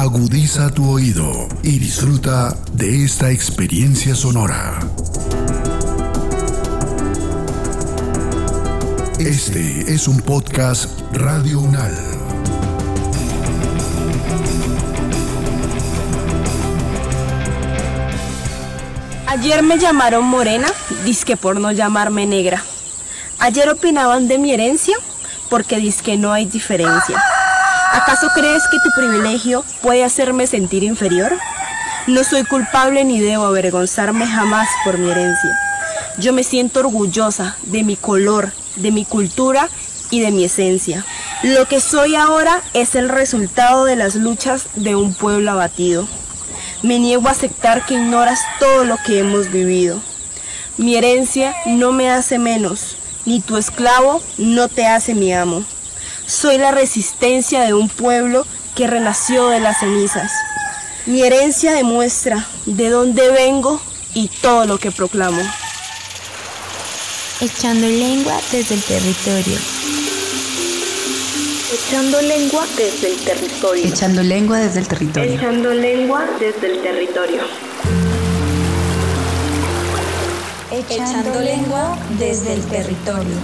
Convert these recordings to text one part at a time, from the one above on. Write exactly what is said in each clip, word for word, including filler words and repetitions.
Agudiza tu oído y disfruta de esta experiencia sonora. Este es un podcast Radio Unal. Ayer me llamaron morena, dizque por no llamarme negra. Ayer opinaban de mi herencia, porque dizque no hay diferencia. ¿Acaso crees que tu privilegio puede hacerme sentir inferior? No soy culpable ni debo avergonzarme jamás por mi herencia. Yo me siento orgullosa de mi color, de mi cultura y de mi esencia. Lo que soy ahora es el resultado de las luchas de un pueblo abatido. Me niego a aceptar que ignoras todo lo que hemos vivido. Mi herencia no me hace menos, ni tu esclavo no te hace mi amo. Soy la resistencia de un pueblo que renació de las cenizas. Mi herencia demuestra de dónde vengo y todo lo que proclamo. Echando lengua desde el territorio. Echando lengua desde el territorio. Echando lengua desde el territorio. Echando lengua desde el territorio. Echando lengua desde el territorio.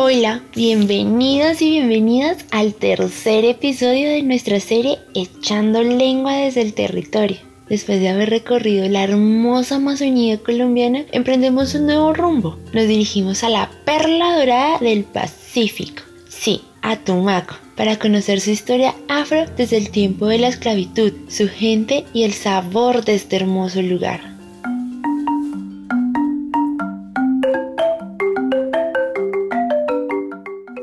Hola, bienvenidos y bienvenidas al tercer episodio de nuestra serie Echando Lengua desde el Territorio. Después de haber recorrido la hermosa Amazonía colombiana, emprendemos un nuevo rumbo. Nos dirigimos a la Perla Dorada del Pacífico, sí, a Tumaco, para conocer su historia afro desde el tiempo de la esclavitud, su gente y el sabor de este hermoso lugar.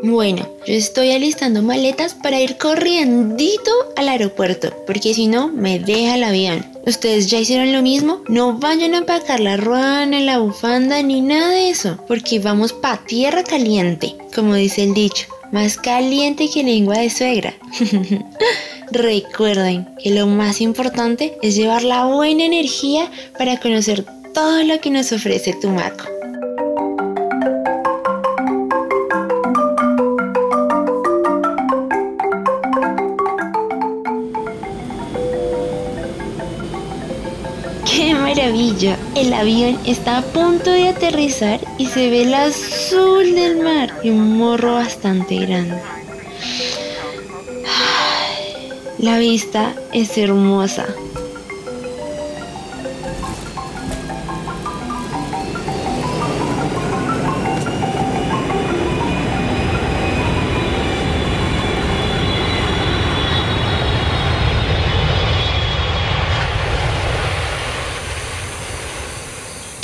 Bueno, yo estoy alistando maletas para ir corriendito al aeropuerto, porque si no, me deja el avión. ¿Ustedes ya hicieron lo mismo? No vayan a empacar la ruana, la bufanda, ni nada de eso, porque vamos pa' tierra caliente, como dice el dicho, más caliente que lengua de suegra. Recuerden que lo más importante es llevar la buena energía para conocer todo lo que nos ofrece Tumaco. Maravilla. El avión está a punto de aterrizar y se ve el azul del mar y un morro bastante grande. La vista es hermosa.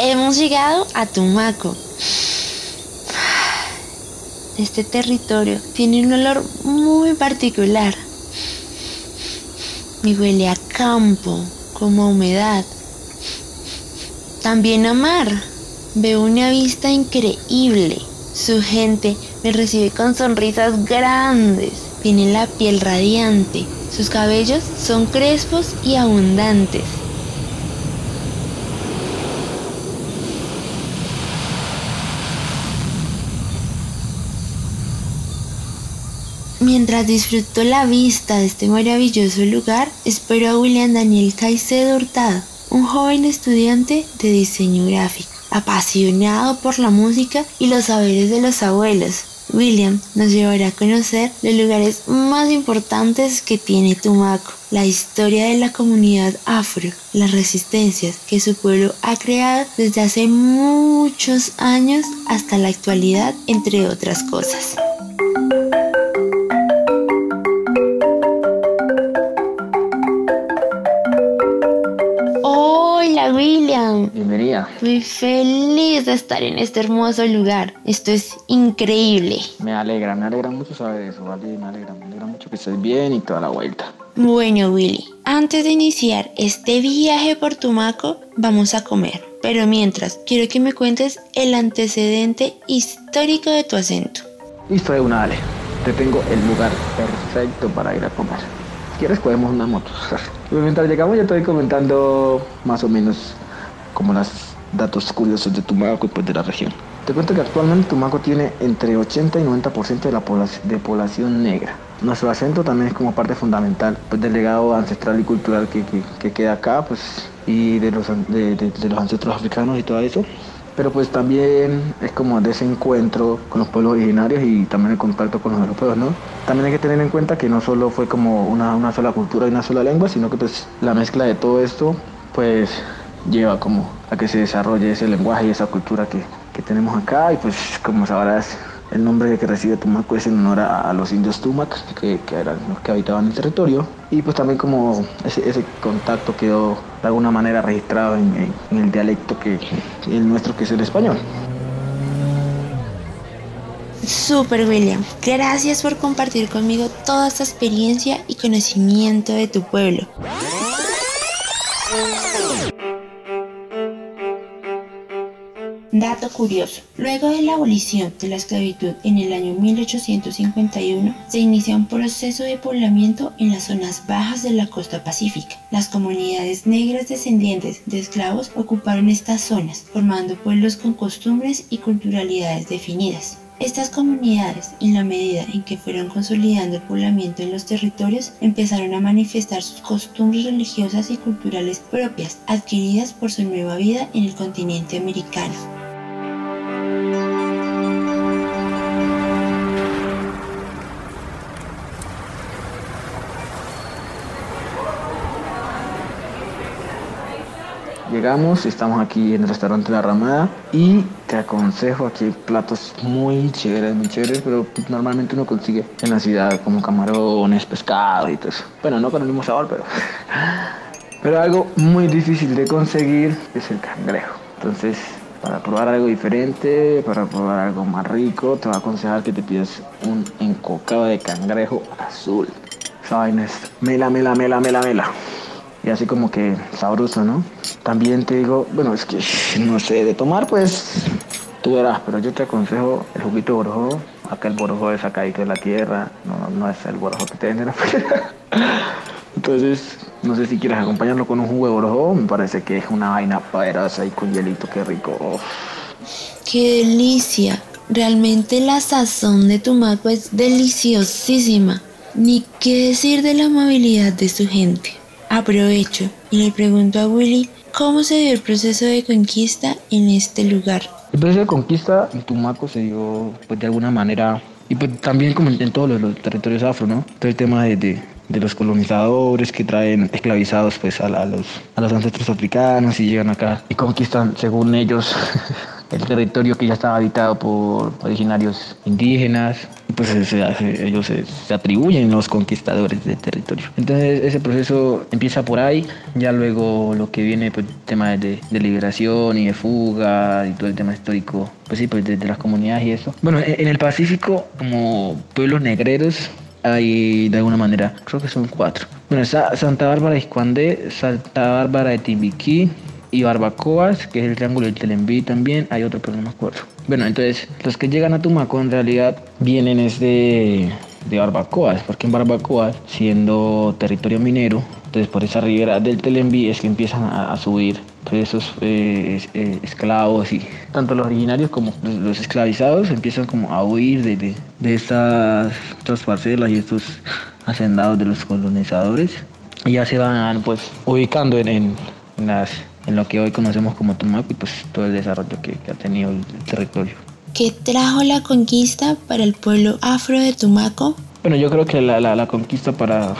Hemos llegado a Tumaco. Este territorio tiene un olor muy particular. Me huele a campo, como a humedad. También a mar. Veo una vista increíble. Su gente me recibe con sonrisas grandes. Tienen la piel radiante. Sus cabellos son crespos y abundantes. Mientras disfruto la vista de este maravilloso lugar, espero a William Daniel Caicedo Hurtado, un joven estudiante de diseño gráfico, apasionado por la música y los saberes de los abuelos. William nos llevará a conocer los lugares más importantes que tiene Tumaco, la historia de la comunidad afro, las resistencias que su pueblo ha creado desde hace muchos años hasta la actualidad, entre otras cosas. Bienvenida. Muy feliz de estar en este hermoso lugar. Esto es increíble. Me alegra, me alegra mucho saber eso, ¿vale? Me alegra, me alegra mucho que estés bien y toda la vuelta. Bueno, Willy, antes de iniciar este viaje por Tumaco, vamos a comer. Pero mientras, quiero que me cuentes el antecedente histórico de tu acento. Listo, de una, dale. Te tengo el lugar perfecto para ir a comer. quieres cogemos unas motos. Pero mientras llegamos yo estoy comentando más o menos como los datos curiosos de Tumaco y pues de la región. Te cuento que actualmente Tumaco tiene entre ochenta y noventa por ciento de la población, de población negra. Nuestro acento también es como parte fundamental pues, del legado ancestral y cultural que, que, que queda acá pues, y de los, de, de, de los ancestros africanos y todo eso. Pero pues también es como de ese encuentro con los pueblos originarios y también el contacto con los europeos, ¿no? También hay que tener en cuenta que no solo fue como una, una sola cultura y una sola lengua, sino que pues la mezcla de todo esto pues lleva como a que se desarrolle ese lenguaje y esa cultura que, que tenemos acá y pues como sabrás, el nombre que recibe Tumaco es en honor a, a los indios Tumac, que, que eran los que habitaban el territorio. Y pues también como ese, ese contacto quedó de alguna manera registrado en, en el dialecto que el nuestro, que es el español. Super William, gracias por compartir conmigo toda esta experiencia y conocimiento de tu pueblo. Dato curioso, luego de la abolición de la esclavitud en el año mil ochocientos cincuenta y uno, se inicia un proceso de poblamiento en las zonas bajas de la costa pacífica. Las comunidades negras descendientes de esclavos ocuparon estas zonas, formando pueblos con costumbres y culturalidades definidas. Estas comunidades, en la medida en que fueron consolidando el poblamiento en los territorios, empezaron a manifestar sus costumbres religiosas y culturales propias, adquiridas por su nueva vida en el continente americano. Llegamos, estamos aquí en el restaurante La Ramada y te aconsejo, aquí hay platos muy chéveres, muy chéveres, pero normalmente uno consigue en la ciudad como camarones, pescado y todo eso. Bueno, no con el mismo sabor, pero, pero algo muy difícil de conseguir es el cangrejo. Entonces, para probar algo diferente, para probar algo más rico, te voy a aconsejar que te pidas un encocado de cangrejo azul. Esa vaina es mela, mela, mela, mela, mela. Y así como que sabroso, ¿no? También te digo, bueno, es que no sé, de tomar pues tú verás, pero yo te aconsejo el juguito borojo. Acá el borojo es sacadito de la tierra, no, no es el borojo que te venden afuera. Entonces, no sé si quieres acompañarlo con un jugo de borojo, me parece que es una vaina poderosa y con hielito, qué rico. Oh. ¡Qué delicia! Realmente la sazón de Tumaco es deliciosísima, ni qué decir de la amabilidad de su gente. Aprovecho y le pregunto a Willy cómo se dio el proceso de conquista en este lugar. El proceso de conquista en Tumaco se dio pues de alguna manera y pues también como en todos los, los territorios afro, ¿no? Todo el tema de, de, de los colonizadores que traen esclavizados pues a, a, los, a los ancestros africanos y llegan acá y conquistan según ellos el territorio que ya estaba habitado por originarios indígenas. Pues se hace, ellos se, se atribuyen los conquistadores del territorio. Entonces ese proceso empieza por ahí, ya luego lo que viene pues temas de, de liberación y de fuga y todo el tema histórico, pues sí, pues de, de las comunidades y eso. Bueno, en, en el Pacífico como pueblos negreros hay de alguna manera, creo que son cuatro. Bueno, está Santa Bárbara de Iscuandé, Santa Bárbara de Timbiquí y Barbacoas, que es el triángulo del Telenví también, hay otro pero no me acuerdo. Bueno, entonces, los que llegan a Tumaco en realidad vienen es de, de Barbacoas, porque en Barbacoas, siendo territorio minero, entonces por esa ribera del Telenví es que empiezan a, a subir todos esos eh, es, eh, esclavos y tanto los originarios como los, los esclavizados empiezan como a huir de, de, de estas, estas parcelas y estos hacendados de los colonizadores y ya se van pues ubicando en, en, en las... en lo que hoy conocemos como Tumaco y pues todo el desarrollo que, que ha tenido el territorio. ¿Qué trajo la conquista para el pueblo afro de Tumaco? Bueno, yo creo que la, la, la conquista para,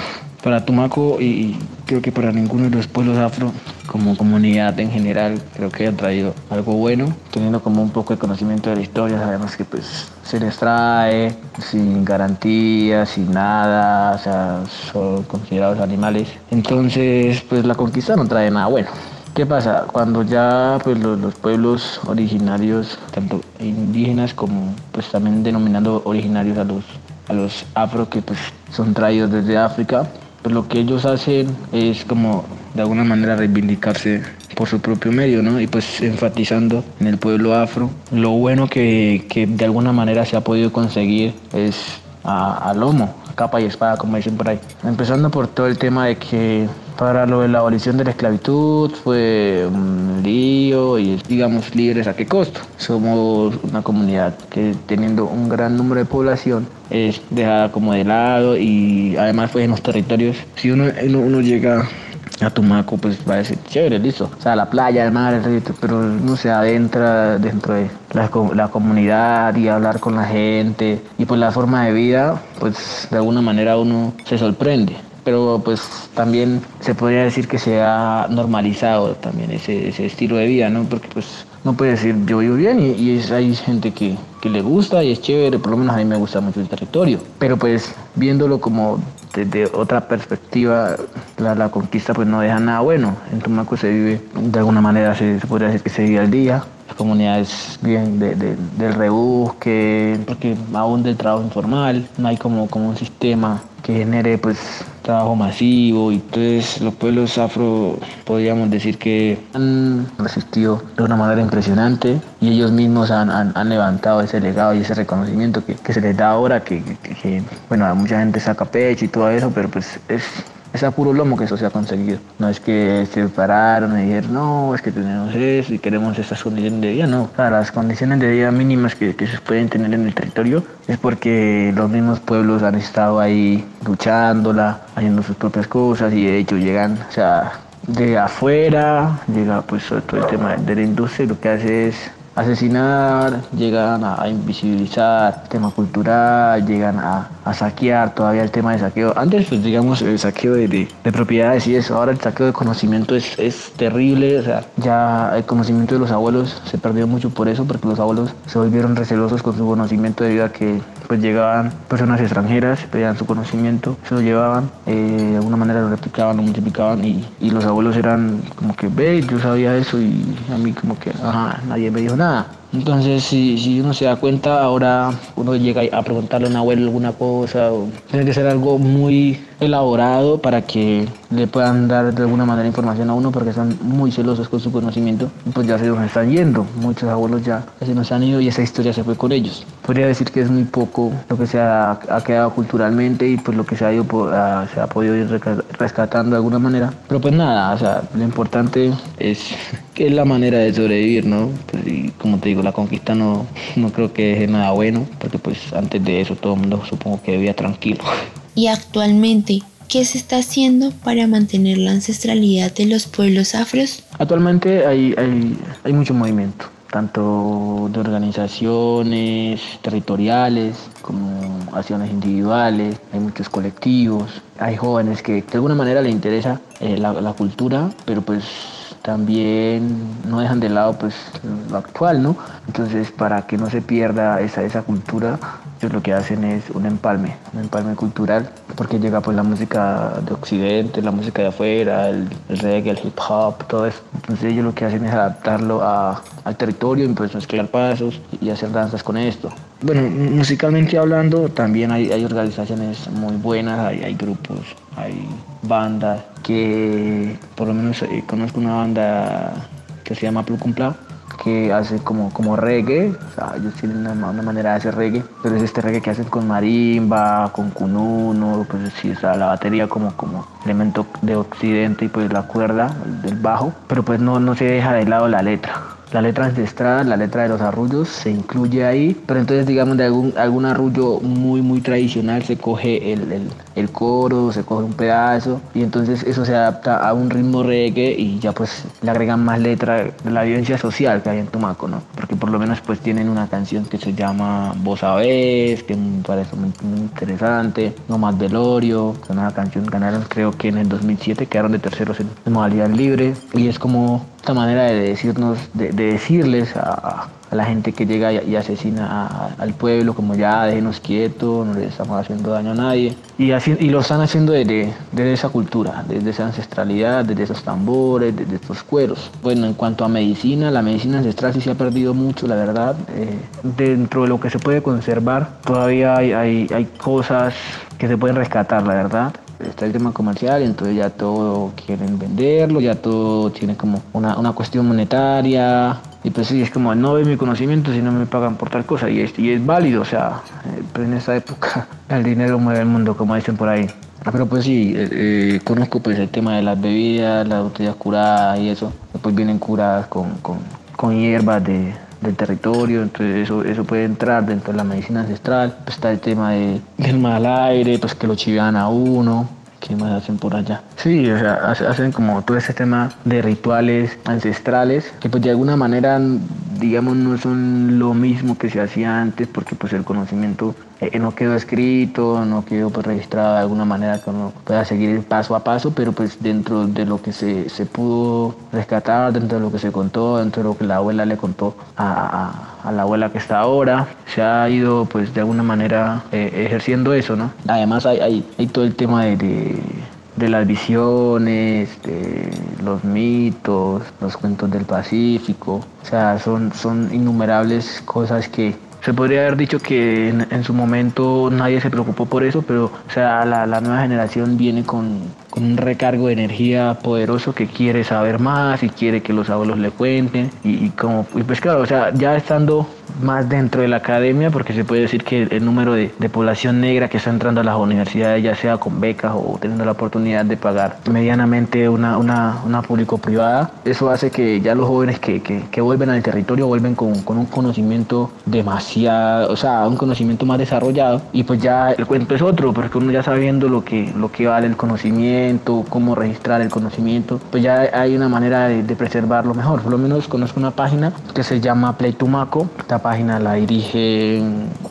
para Tumaco y, y creo que para ninguno de los pueblos afro como comunidad en general creo que ha traído algo bueno, teniendo como un poco de conocimiento de la historia. Sabemos que pues se les trae sin garantías, sin nada, o sea, son considerados animales. Entonces pues la conquista no trae nada bueno. ¿Qué pasa? Cuando ya pues, los, los pueblos originarios, tanto indígenas como pues, también denominando originarios a los, a los afro que pues, son traídos desde África, pues lo que ellos hacen es como de alguna manera reivindicarse por su propio medio, ¿no? Y pues enfatizando en el pueblo afro. Lo bueno que, que de alguna manera se ha podido conseguir es a, a lomo, a capa y espada, como dicen por ahí. Empezando por todo el tema de que para lo de la abolición de la esclavitud fue un lío y digamos libres a qué costo. Somos una comunidad que teniendo un gran número de población es dejada como de lado y además fue en los territorios. Si uno, uno, uno llega a Tumaco, pues va a decir, chévere, listo. O sea, la playa, el mar, el río, pero uno se adentra dentro de la, la comunidad y hablar con la gente. Y pues la forma de vida, pues de alguna manera uno se sorprende. Pero pues también se podría decir que se ha normalizado también ese, ese estilo de vida, ¿no? Porque pues no puede decir yo vivo bien y, y es, hay gente que, que le gusta y es chévere, por lo menos a mí me gusta mucho el territorio. Pero pues viéndolo como desde otra perspectiva, la, la conquista pues no deja nada bueno. En Tumaco se vive, de alguna manera se, se podría decir que se vive al día. Las comunidades bien de, de, del rebusque, porque aún del trabajo informal, no hay como, como un sistema que genere pues trabajo masivo. Y entonces los pueblos afro podríamos decir que han resistido de una manera impresionante y ellos mismos han, han, han levantado ese legado y ese reconocimiento que, que se les da ahora que, que, que bueno, mucha gente saca pecho y todo eso, pero pues es, es a puro lomo que eso se ha conseguido. No es que se pararon y dijeron no, es que tenemos eso y queremos estas condiciones de vida, no. O sea, las condiciones de vida mínimas que, que se pueden tener en el territorio es porque los mismos pueblos han estado ahí luchándola, haciendo sus propias cosas y de hecho llegan, o sea, de afuera, llega pues todo el tema de la industria y lo que hace es asesinar, llegan a invisibilizar el tema cultural, llegan a, a saquear, todavía el tema de saqueo. Antes pues digamos el saqueo de, de, de propiedades y eso, ahora el saqueo de conocimiento es, es terrible, o sea, ya el conocimiento de los abuelos se perdió mucho por eso, porque los abuelos se volvieron recelosos con su conocimiento debido a que pues llegaban personas extranjeras, pedían su conocimiento, se lo llevaban, eh, de alguna manera lo replicaban, lo multiplicaban y, y los abuelos eran como que ve, yo sabía eso y a mí como que ajá, nadie me dijo nada. Entonces si, si uno se da cuenta, ahora uno llega a preguntarle a un abuelo alguna cosa, o tiene que ser algo muy elaborado para que le puedan dar de alguna manera información a uno, porque están muy celosos con su conocimiento. Pues ya se nos están yendo, muchos abuelos ya se nos han ido y esa historia se fue con ellos. Podría decir que es muy poco lo que se ha, ha quedado culturalmente y pues lo que se ha, ido, se ha podido ir rescatando de alguna manera. Pero pues nada, o sea, lo importante es que es la manera de sobrevivir, ¿no? Pues, y como te digo, la conquista no, no creo que deje nada bueno, porque pues antes de eso todo el mundo supongo que vivía tranquilo. Y actualmente, ¿qué se está haciendo para mantener la ancestralidad de los pueblos afros? Actualmente hay, hay, hay mucho movimiento, tanto de organizaciones territoriales como acciones individuales, hay muchos colectivos, hay jóvenes que de alguna manera les interesa eh, la, la cultura, pero pues también no dejan de lado pues lo actual, ¿no? Entonces para que no se pierda esa, esa cultura, ellos lo que hacen es un empalme, un empalme cultural, porque llega pues la música de occidente, la música de afuera, el, el reggae, el hip hop, todo eso. Entonces ellos lo que hacen es adaptarlo a, al territorio, y pues mezclar pasos y hacer danzas con esto. Bueno, musicalmente hablando, también hay, hay organizaciones muy buenas, hay, hay grupos, hay bandas que, por lo menos eh, conozco una banda que se llama Plucumplau, que hace como, como reggae, o sea, ellos tienen una, una manera de hacer reggae, pero es este reggae que hacen con marimba, con cununo, pues sí, o sea, la batería como, como elemento de occidente y pues la cuerda del bajo, pero pues no, no se deja de lado la letra. La letra ancestral, la letra de los arrullos se incluye ahí, pero entonces digamos de algún, algún arrullo muy muy tradicional se coge el, el, el coro, se coge un pedazo y entonces eso se adapta a un ritmo reggae y ya pues le agregan más letra de la vivencia social que hay en Tumaco, ¿no? Porque por lo menos pues tienen una canción que se llama Vos Sabés, que me parece muy, muy interesante, No Más Velorio, que es una canción que ganaron creo que en el dos mil siete, quedaron de terceros en, en modalidad libre y es como esta manera de decirnos, de, de decirles a, a la gente que llega y, y asesina a, a, al pueblo, como ya déjenos quietos, no le estamos haciendo daño a nadie. Y, así, y lo están haciendo desde, desde esa cultura, desde esa ancestralidad, desde esos tambores, desde estos cueros. Bueno, en cuanto a medicina, la medicina ancestral sí se ha perdido mucho, la verdad. Eh, dentro de lo que se puede conservar, todavía hay, hay, hay cosas que se pueden rescatar, la verdad. Está el tema comercial, entonces ya todo quieren venderlo, ya todo tiene como una, una cuestión monetaria, Y pues sí, es como, no es mi conocimiento si no me pagan por tal cosa, y es, y es válido, o sea, pues en esta época el dinero mueve el mundo, como dicen por ahí. Pero pues sí, eh, eh, conozco pues el tema de las bebidas, las botellas curadas y eso, después vienen curadas con, con, con hierbas de, del territorio, entonces eso, eso puede entrar dentro de la medicina ancestral. Pues está el tema de, del mal aire, pues que lo chivean a uno. ¿Qué más hacen por allá? Sí, o sea, hacen como todo ese tema de rituales ancestrales que pues de alguna manera, digamos, no son lo mismo que se hacía antes, porque pues el conocimiento eh, no quedó escrito, no quedó pues registrado de alguna manera que uno pueda seguir paso a paso, pero pues dentro de lo que se, se pudo rescatar, dentro de lo que se contó, dentro de lo que la abuela le contó a, a, a la abuela que está ahora, se ha ido pues de alguna manera eh, ejerciendo eso, ¿no? Además hay, hay, hay todo el tema de, de de las visiones, de los mitos, los cuentos del Pacífico. O sea, son, son innumerables cosas que se podría haber dicho que en, en su momento nadie se preocupó por eso, pero o sea, la, la nueva generación viene con, con un recargo de energía poderoso que quiere saber más y quiere que los abuelos le cuenten. Y, y, como, y pues claro, o sea, ya estando más dentro de la academia, porque se puede decir que el número de, de población negra que está entrando a las universidades, ya sea con becas o teniendo la oportunidad de pagar medianamente una, una, una público-privada, eso hace que ya los jóvenes que, que, que vuelven al territorio vuelven con, con un conocimiento demasiado, o sea, un conocimiento más desarrollado, y pues ya el cuento es otro, porque uno ya sabiendo lo que, lo que vale el conocimiento, cómo registrar el conocimiento, pues ya hay una manera de, de preservarlo mejor. Por lo menos conozco una página que se llama Playtumaco. Esta página la dirige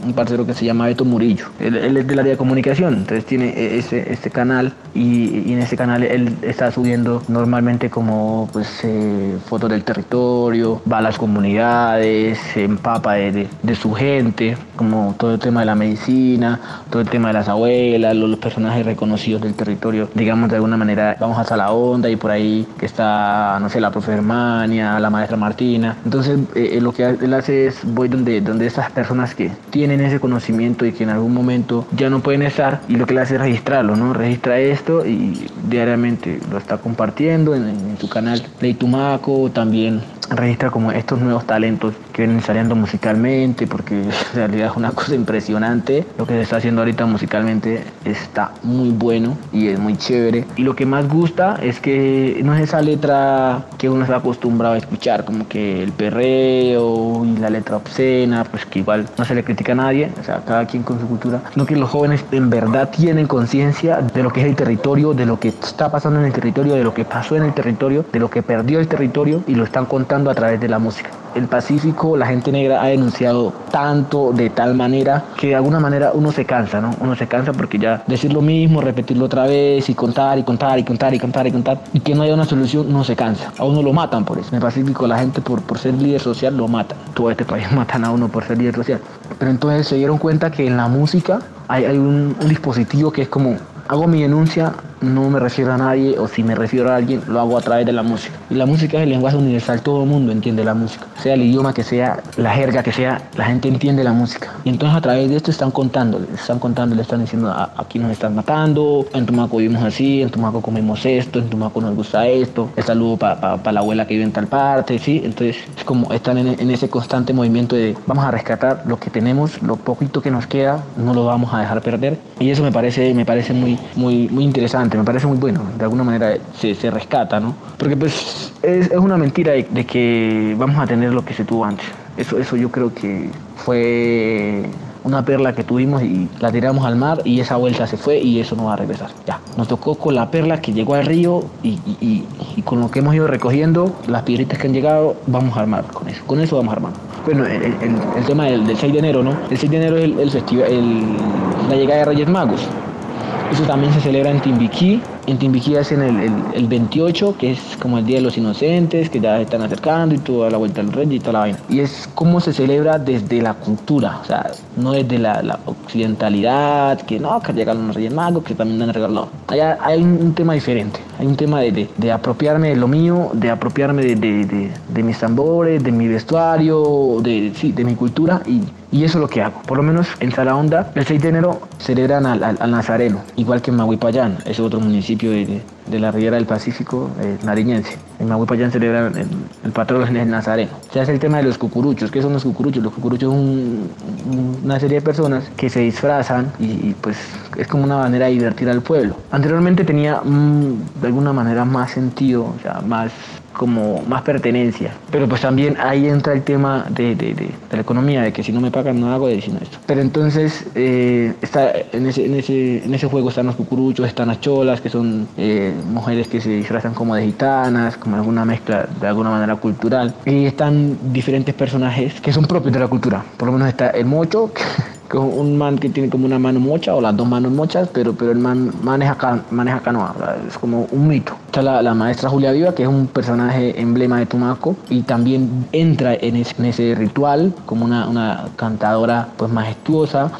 un parcero que se llama Beto Murillo. Él, él es del área de comunicación, entonces tiene ese, este canal, y, y en ese canal él está subiendo normalmente como pues eh, fotos del territorio, va a las comunidades, se empapa de, de, de su gente, como todo el tema de la medicina, todo el tema de las abuelas, los, los personajes reconocidos del territorio, digamos de alguna manera. Vamos a Salahonda y por ahí que está, no sé, la profe Hermania, la maestra Martina. Entonces eh, lo que él hace es, voy donde, donde esas personas que tienen ese conocimiento y que en algún momento ya no pueden estar, y lo que él hace es registrarlo, ¿no? Registra esto y diariamente lo está compartiendo en, en su canal Leitumaco. También registra como estos nuevos talentos que vienen saliendo musicalmente, porque en realidad es una cosa impresionante. Lo que se está haciendo ahorita musicalmente está muy bueno y es muy chévere. Y lo que más gusta es que no es esa letra que uno está acostumbrado a escuchar, como que el perreo y la letra obscena, pues que igual no se le critica a nadie, o sea, cada quien con su cultura. Lo que los jóvenes en verdad tienen conciencia de lo que es el territorio, de lo que está pasando en el territorio, de lo que pasó en el territorio, de lo que perdió el territorio, y lo están contando a través de la música. El Pacífico, la gente negra ha denunciado tanto, de tal manera, que de alguna manera uno se cansa, ¿no? Uno se cansa porque ya decir lo mismo, repetirlo otra vez y contar y contar y contar y contar y contar y que no haya una solución, no se cansa. A uno lo matan por eso. En el Pacífico la gente por, por ser líder social lo matan. Todo este país matan a uno por ser líder social. Pero entonces se dieron cuenta que en la música hay, hay un, un dispositivo que es como, hago mi denuncia, no me refiero a nadie, o si me refiero a alguien, lo hago a través de la música. Y la música es el lenguaje universal, todo el mundo entiende la música. Sea el idioma que sea, la jerga que sea, la gente entiende la música. Y entonces a través de esto están contando, están contando, le están diciendo, aquí nos están matando, en Tumaco vivimos así, en Tumaco comemos esto, en Tumaco nos gusta esto, el saludo para pa, pa la abuela que vive en tal parte, ¿sí? Entonces es como están en, en ese constante movimiento de vamos a rescatar lo que tenemos, lo poquito que nos queda, no lo vamos a dejar perder. Y eso me parece, me parece muy, muy, muy interesante. Me parece muy bueno, de alguna manera se, se rescata, ¿no? Porque pues es, es una mentira de, de que vamos a tener lo que se tuvo antes. Eso, eso yo creo que fue una perla que tuvimos y la tiramos al mar, y esa vuelta se fue y eso no va a regresar. Ya, nos tocó con la perla que llegó al río y, y, y, y con lo que hemos ido recogiendo, las piedritas que han llegado, vamos a armar con eso. Con eso vamos a armar. Bueno, el, el, el tema del, del seis de enero, ¿no? El seis de enero es el, el festival, la llegada de Reyes Magos. Eso también se celebra en Timbiquí. En Timbiquí hacen el, el, el veintiocho, que es como el Día de los Inocentes, que ya se están acercando y toda la vuelta al rey y toda la vaina. Y es como se celebra desde la cultura, o sea, no desde la, la occidentalidad, que no, que llegaron los Reyes Magos, que también dan regalos. No, allá hay un, un tema diferente, hay un tema de, de, de apropiarme de lo mío, de apropiarme de, de, de, de mis tambores, de mi vestuario, de, sí, de mi cultura, y... Y eso es lo que hago. Por lo menos en Salahonda, el seis de enero celebran al, al, al Nazareno, igual que en Magüí Payán, es otro municipio de, de, de la Riviera del Pacífico eh, nariñense. En Magüí Payán celebran el, el patrón del Nazareno. Se hace el tema de los cucuruchos. ¿Qué son los cucuruchos? Los cucuruchos son un, una serie de personas que se disfrazan y, y pues es como una manera de divertir al pueblo. Anteriormente tenía mmm, de alguna manera más sentido, o sea, más... como más pertenencia, pero pues también ahí entra el tema de, de, de, de la economía, de que si no me pagan no hago, de sino esto. Pero entonces eh, está en ese, en, ese, en ese juego están los cucuruchos, están las cholas, que son eh, mujeres que se disfrazan como de gitanas, como alguna mezcla de alguna manera cultural, y están diferentes personajes que son propios de la cultura. Por lo menos está el mocho, que que es un man que tiene como una mano mocha o las dos manos mochas, pero, pero el man maneja, can, maneja canoa, ¿verdad? Es como un mito. Está la, la maestra Julia Viva, que es un personaje emblema de Tumaco y también entra en, es, en ese ritual como una, una cantadora pues majestuosa.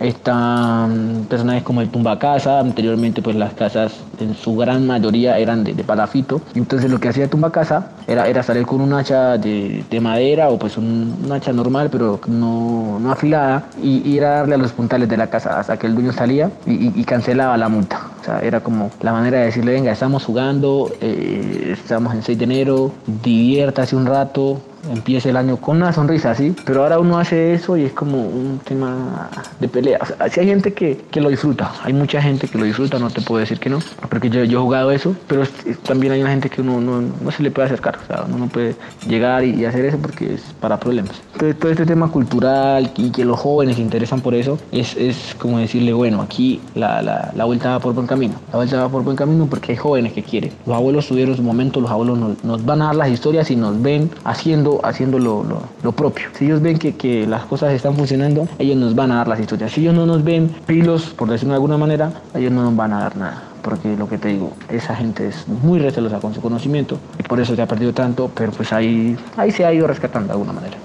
Están personajes como el tumbacasa. Anteriormente pues las casas en su gran mayoría eran de, de palafito. Entonces lo que hacía tumbacasa era, era salir con un hacha de, de madera o pues un, un hacha normal pero no, no afilada y ir a darle a los puntales de la casa hasta que el dueño salía y, y, y cancelaba la multa. O sea, era como la manera de decirle: venga, estamos jugando, eh, estamos en seis de enero, diviértase un rato, empieza el año con una sonrisa, ¿sí? Pero ahora uno hace eso y es como un tema de pelea. O sea, sí hay gente que, que lo disfruta, hay mucha gente que lo disfruta, no te puedo decir que no, porque yo, yo he jugado eso, pero es, es, también hay una gente que uno no, no se le puede acercar, o sea, uno no puede llegar y, y hacer eso porque es para problemas. Entonces todo este tema cultural y que los jóvenes se interesan por eso, es, es como decirle: bueno, aquí la, la, la vuelta va por buen camino, la vuelta va por buen camino porque hay jóvenes que quieren. Los abuelos tuvieron su momento, los abuelos nos, nos van a dar las historias y nos ven haciendo haciendo lo, lo, lo propio. Si ellos ven que, que las cosas están funcionando, ellos nos van a dar las historias. Si ellos no nos ven pilos, por decirlo de alguna manera, ellos no nos van a dar nada. Porque lo que te digo, esa gente es muy recelosa con su conocimiento y por eso se ha perdido tanto, pero pues ahí, ahí se ha ido rescatando de alguna manera.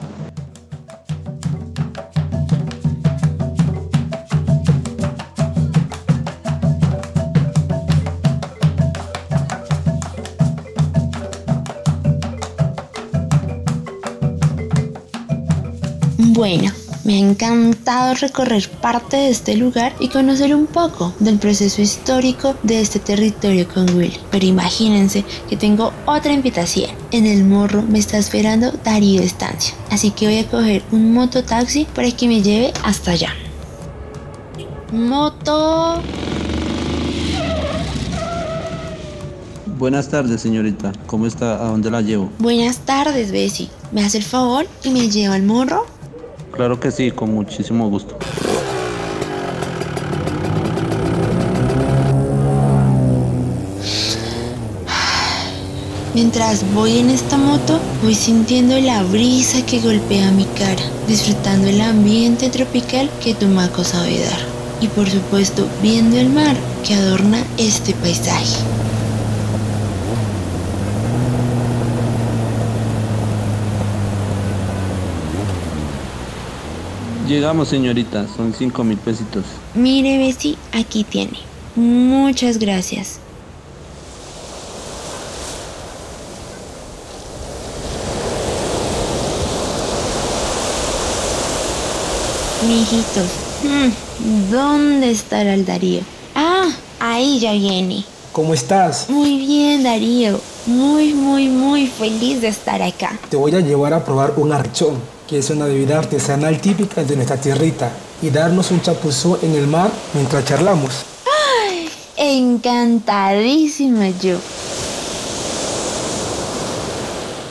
Bueno, me ha encantado recorrer parte de este lugar y conocer un poco del proceso histórico de este territorio con Will. Pero imagínense que tengo otra invitación. En el Morro me está esperando Darío Estancia, así que voy a coger un mototaxi para que me lleve hasta allá. Moto... Buenas tardes, señorita. ¿Cómo está? ¿A dónde la llevo? Buenas tardes, Bessie. ¿Me hace el favor y me lleva al Morro? Claro que sí, con muchísimo gusto. Mientras voy en esta moto, voy sintiendo la brisa que golpea mi cara, disfrutando el ambiente tropical que Tumaco sabe dar. Y por supuesto, viendo el mar que adorna este paisaje. Llegamos, señorita, son cinco mil pesitos. Mire, Bessie, aquí tiene. Muchas gracias. Mijitos, ¿dónde estará el Darío? Ah, ahí ya viene. ¿Cómo estás? Muy bien, Darío. Muy, muy, muy feliz de estar acá. Te voy a llevar a probar un arrechón, que es una bebida artesanal típica de nuestra tierrita, y darnos un chapuzón en el mar mientras charlamos. ¡Ay! Encantadísima yo.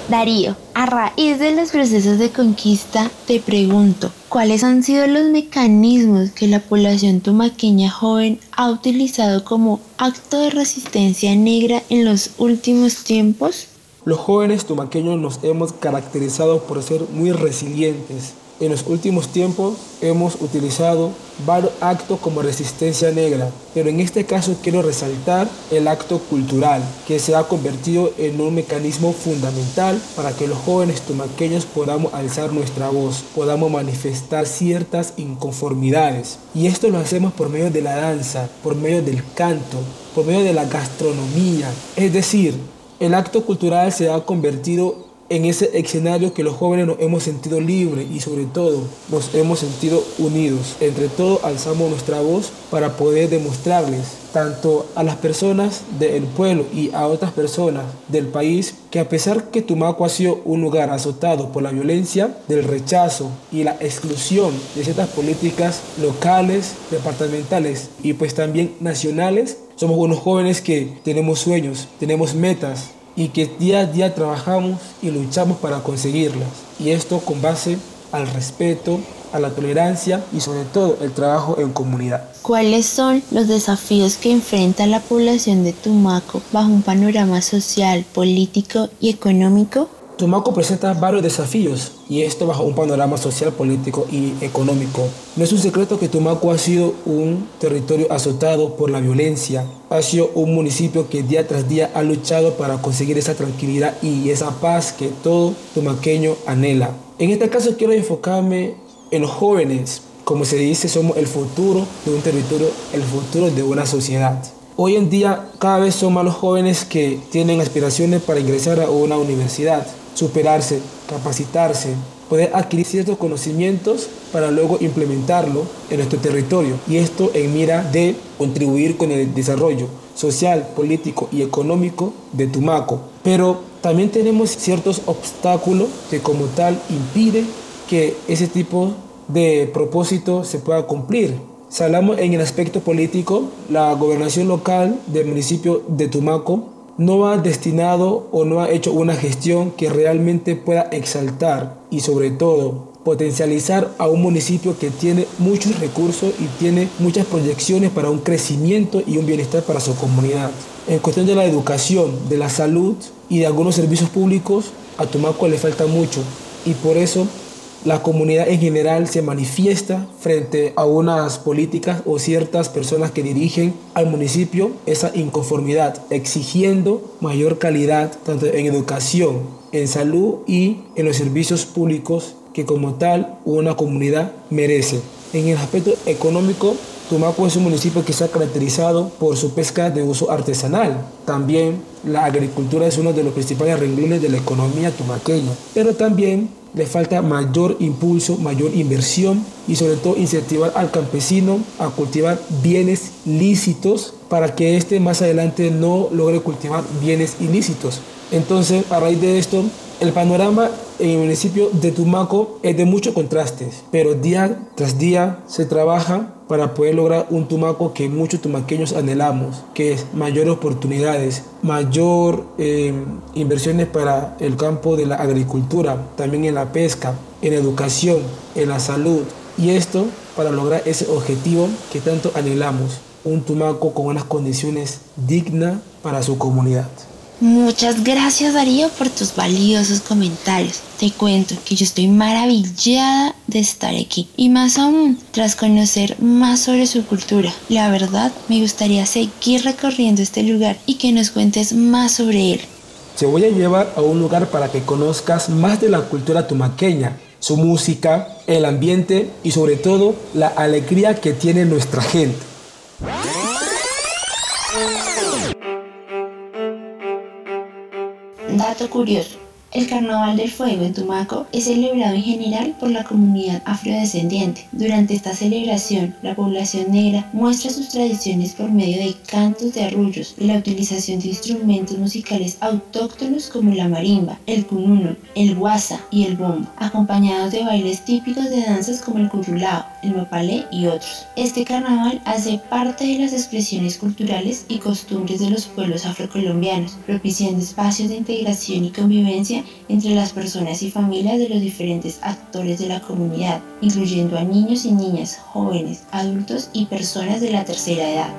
Darío, a raíz de los procesos de conquista, te pregunto, ¿cuáles han sido los mecanismos que la población tumaqueña joven ha utilizado como acto de resistencia negra en los últimos tiempos? Los jóvenes tumaqueños nos hemos caracterizado por ser muy resilientes. En los últimos tiempos hemos utilizado varios actos como resistencia negra, pero en este caso quiero resaltar el acto cultural, que se ha convertido en un mecanismo fundamental para que los jóvenes tumaqueños podamos alzar nuestra voz, podamos manifestar ciertas inconformidades. Y esto lo hacemos por medio de la danza, por medio del canto, por medio de la gastronomía, es decir, el acto cultural se ha convertido en ese escenario que los jóvenes nos hemos sentido libres y sobre todo nos hemos sentido unidos. Entre todos alzamos nuestra voz para poder demostrarles tanto a las personas del pueblo y a otras personas del país que a pesar que Tumaco ha sido un lugar azotado por la violencia, del rechazo y la exclusión de ciertas políticas locales, departamentales y pues también nacionales, somos unos jóvenes que tenemos sueños, tenemos metas, y que día a día trabajamos y luchamos para conseguirlas. Y esto con base al respeto, a la tolerancia y sobre todo el trabajo en comunidad. ¿Cuáles son los desafíos que enfrenta la población de Tumaco bajo un panorama social, político y económico? Tumaco presenta varios desafíos, y esto bajo un panorama social, político y económico. No es un secreto que Tumaco ha sido un territorio azotado por la violencia. Ha sido un municipio que día tras día ha luchado para conseguir esa tranquilidad y esa paz que todo tumaqueño anhela. En este caso quiero enfocarme en los jóvenes. Como se dice, somos el futuro de un territorio, el futuro de una sociedad. Hoy en día cada vez son más los jóvenes que tienen aspiraciones para ingresar a una universidad, superarse, capacitarse, poder adquirir ciertos conocimientos para luego implementarlo en nuestro territorio, y esto en mira de contribuir con el desarrollo social, político y económico de Tumaco. Pero también tenemos ciertos obstáculos que como tal impiden que ese tipo de propósito se pueda cumplir. Si hablamos en el aspecto político, la gobernación local del municipio de Tumaco no ha destinado o no ha hecho una gestión que realmente pueda exaltar y sobre todo potencializar a un municipio que tiene muchos recursos y tiene muchas proyecciones para un crecimiento y un bienestar para su comunidad. En cuestión de la educación, de la salud y de algunos servicios públicos, a Tumaco le falta mucho, y por eso la comunidad en general se manifiesta frente a unas políticas o ciertas personas que dirigen al municipio esa inconformidad, exigiendo mayor calidad tanto en educación, en salud y en los servicios públicos que como tal una comunidad merece. En el aspecto económico, Tumaco es un municipio que se ha caracterizado por su pesca de uso artesanal. También la agricultura es uno de los principales renglones de la economía tumaqueña, pero también le falta mayor impulso, mayor inversión y sobre todo incentivar al campesino a cultivar bienes lícitos para que éste más adelante no logre cultivar bienes ilícitos. Entonces, a raíz de esto, el panorama en el municipio de Tumaco es de muchos contrastes, pero día tras día se trabaja para poder lograr un Tumaco que muchos tumaqueños anhelamos, que es mayor oportunidades, mayor eh, inversiones para el campo de la agricultura, también en la pesca, en educación, en la salud, y esto para lograr ese objetivo que tanto anhelamos, un Tumaco con unas condiciones dignas para su comunidad. Muchas gracias, Darío, por tus valiosos comentarios. Te cuento que yo estoy maravillada de estar aquí, y más aún tras conocer más sobre su cultura. La verdad, me gustaría seguir recorriendo este lugar y que nos cuentes más sobre él. Te voy a llevar a un lugar para que conozcas más de la cultura tumaqueña, su música, el ambiente y sobre todo la alegría que tiene nuestra gente. Dato curioso, el Carnaval del Fuego en Tumaco es celebrado en general por la comunidad afrodescendiente. Durante esta celebración, la población negra muestra sus tradiciones por medio de cantos de arrullos, de la utilización de instrumentos musicales autóctonos como la marimba, el cununo, el guasa y el bombo, acompañados de bailes típicos de danzas como el currulao, el mapalé y otros. Este carnaval hace parte de las expresiones culturales y costumbres de los pueblos afrocolombianos, propiciando espacios de integración y convivencia entre las personas y familias de los diferentes actores de la comunidad, incluyendo a niños y niñas, jóvenes, adultos y personas de la tercera edad.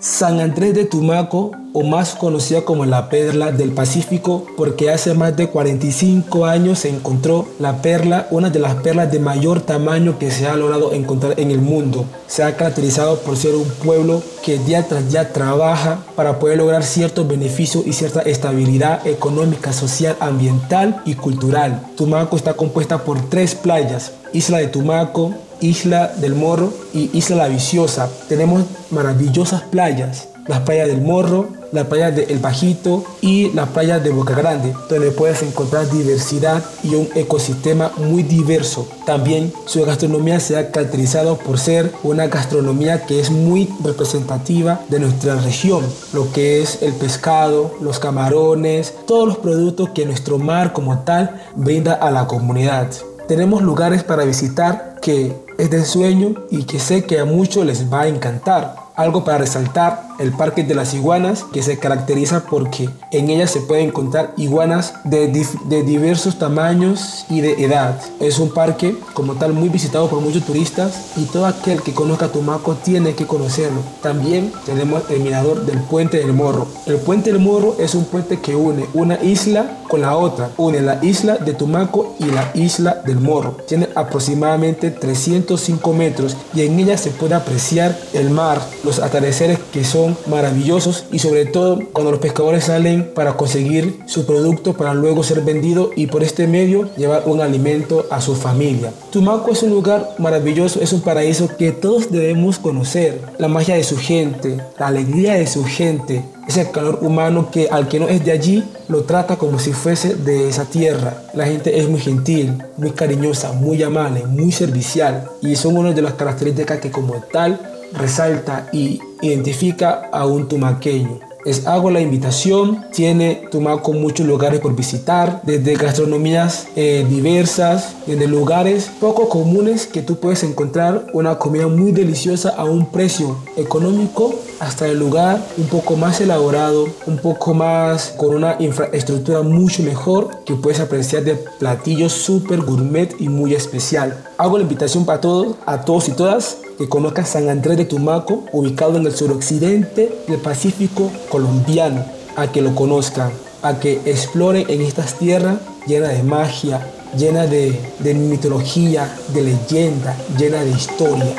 San Andrés de Tumaco, o más conocida como la Perla del Pacífico, porque hace más de cuarenta y cinco años se encontró la perla, una de las perlas de mayor tamaño que se ha logrado encontrar en el mundo. Se ha caracterizado por ser un pueblo que día tras día trabaja para poder lograr ciertos beneficios y cierta estabilidad económica, social, ambiental y cultural. Tumaco está compuesta por tres playas: Isla de Tumaco, Isla del Morro y Isla La Viciosa. Tenemos maravillosas playas las playas del Morro, las playas de El Bajito y las playas de Boca Grande, donde puedes encontrar diversidad y un ecosistema muy diverso. También su gastronomía se ha caracterizado por ser una gastronomía que es muy representativa de nuestra región, lo que es el pescado, los camarones, todos los productos que nuestro mar como tal brinda a la comunidad. Tenemos lugares para visitar que es de ensueño y que sé que a muchos les va a encantar. Algo para resaltar, el Parque de las Iguanas, que se caracteriza porque en ella se pueden encontrar iguanas de, dif- de diversos tamaños y de edad. Es un parque como tal muy visitado por muchos turistas y todo aquel que conozca Tumaco tiene que conocerlo. También tenemos el mirador del Puente del Morro. El Puente del Morro es un puente que une una isla con la otra. Une la isla de Tumaco y la isla del Morro. Tiene aproximadamente trescientos cinco metros y en ella se puede apreciar el mar, los atardeceres que son maravillosos y sobre todo cuando los pescadores salen para conseguir su producto para luego ser vendido y por este medio llevar un alimento a su familia. Tumaco es un lugar maravilloso, es un paraíso que todos debemos conocer. La magia de su gente, la alegría de su gente, ese calor humano que al que no es de allí lo trata como si fuese de esa tierra. La gente es muy gentil, muy cariñosa, muy amable, muy servicial y son una de las características que como tal resalta y identifica a un tumaqueño. Les hago la invitación, tiene Tumaco muchos lugares por visitar, desde gastronomías eh, diversas, desde lugares poco comunes que tú puedes encontrar una comida muy deliciosa a un precio económico, hasta el lugar un poco más elaborado, un poco más con una infraestructura mucho mejor que puedes apreciar de platillos súper gourmet y muy especial. Hago la invitación para todos, a todos y todas, que conozcan San Andrés de Tumaco, ubicado en el suroccidente del Pacífico colombiano, a que lo conozcan, a que exploren en estas tierras llenas de magia, llenas de, de mitología, de leyenda, llenas de historia.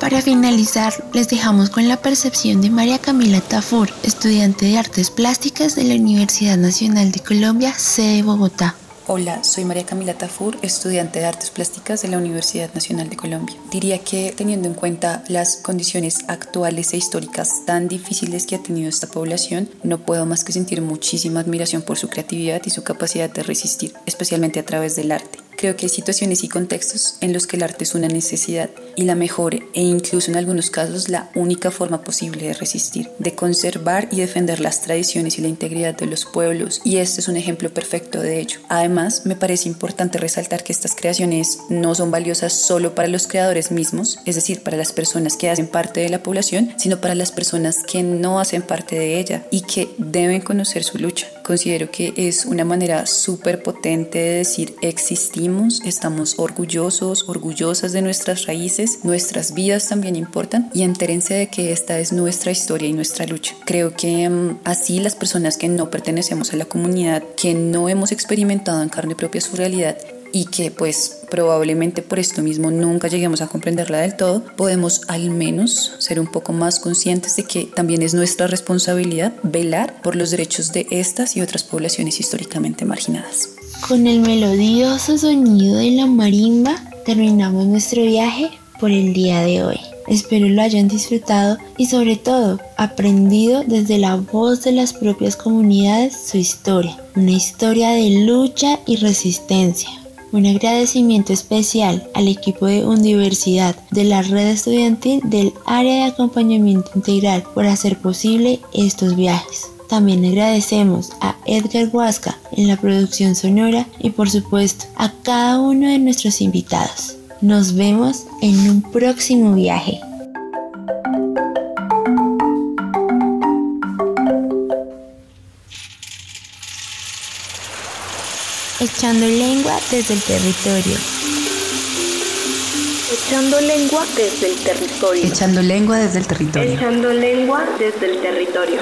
Para finalizar, les dejamos con la percepción de María Camila Tafur, estudiante de Artes Plásticas de la Universidad Nacional de Colombia, sede Bogotá. Hola, soy María Camila Tafur, estudiante de Artes Plásticas de la Universidad Nacional de Colombia. Diría que, teniendo en cuenta las condiciones actuales e históricas tan difíciles que ha tenido esta población, no puedo más que sentir muchísima admiración por su creatividad y su capacidad de resistir, especialmente a través del arte. Creo que hay situaciones y contextos en los que el arte es una necesidad y la mejor e incluso en algunos casos la única forma posible de resistir, de conservar y defender las tradiciones y la integridad de los pueblos, y este es un ejemplo perfecto de ello. Además, me parece importante resaltar que estas creaciones no son valiosas solo para los creadores mismos, es decir, para las personas que hacen parte de la población, sino para las personas que no hacen parte de ella y que deben conocer su lucha. Considero que es una manera súper potente de decir existimos, estamos orgullosos, orgullosas de nuestras raíces, nuestras vidas también importan y entérense de que esta es nuestra historia y nuestra lucha. Creo que um, así las personas que no pertenecemos a la comunidad, que no hemos experimentado en carne propia su realidad y que pues probablemente por esto mismo nunca lleguemos a comprenderla del todo, podemos al menos ser un poco más conscientes de que también es nuestra responsabilidad velar por los derechos de estas y otras poblaciones históricamente marginadas. Con el melodioso sonido de la marimba terminamos nuestro viaje por el día de hoy. Espero lo hayan disfrutado y sobre todo aprendido desde la voz de las propias comunidades su historia, una historia de lucha y resistencia. Un agradecimiento especial al equipo de Universidad de la Red Estudiantil del Área de Acompañamiento Integral por hacer posible estos viajes. También agradecemos a Edgar Huasca en la producción sonora y por supuesto a cada uno de nuestros invitados. Nos vemos en un próximo viaje. Echando lengua desde el territorio. Echando lengua desde el territorio. Echando lengua desde el territorio. Echando lengua desde el territorio.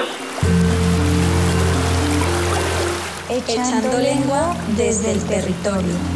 Echando lengua desde el territorio.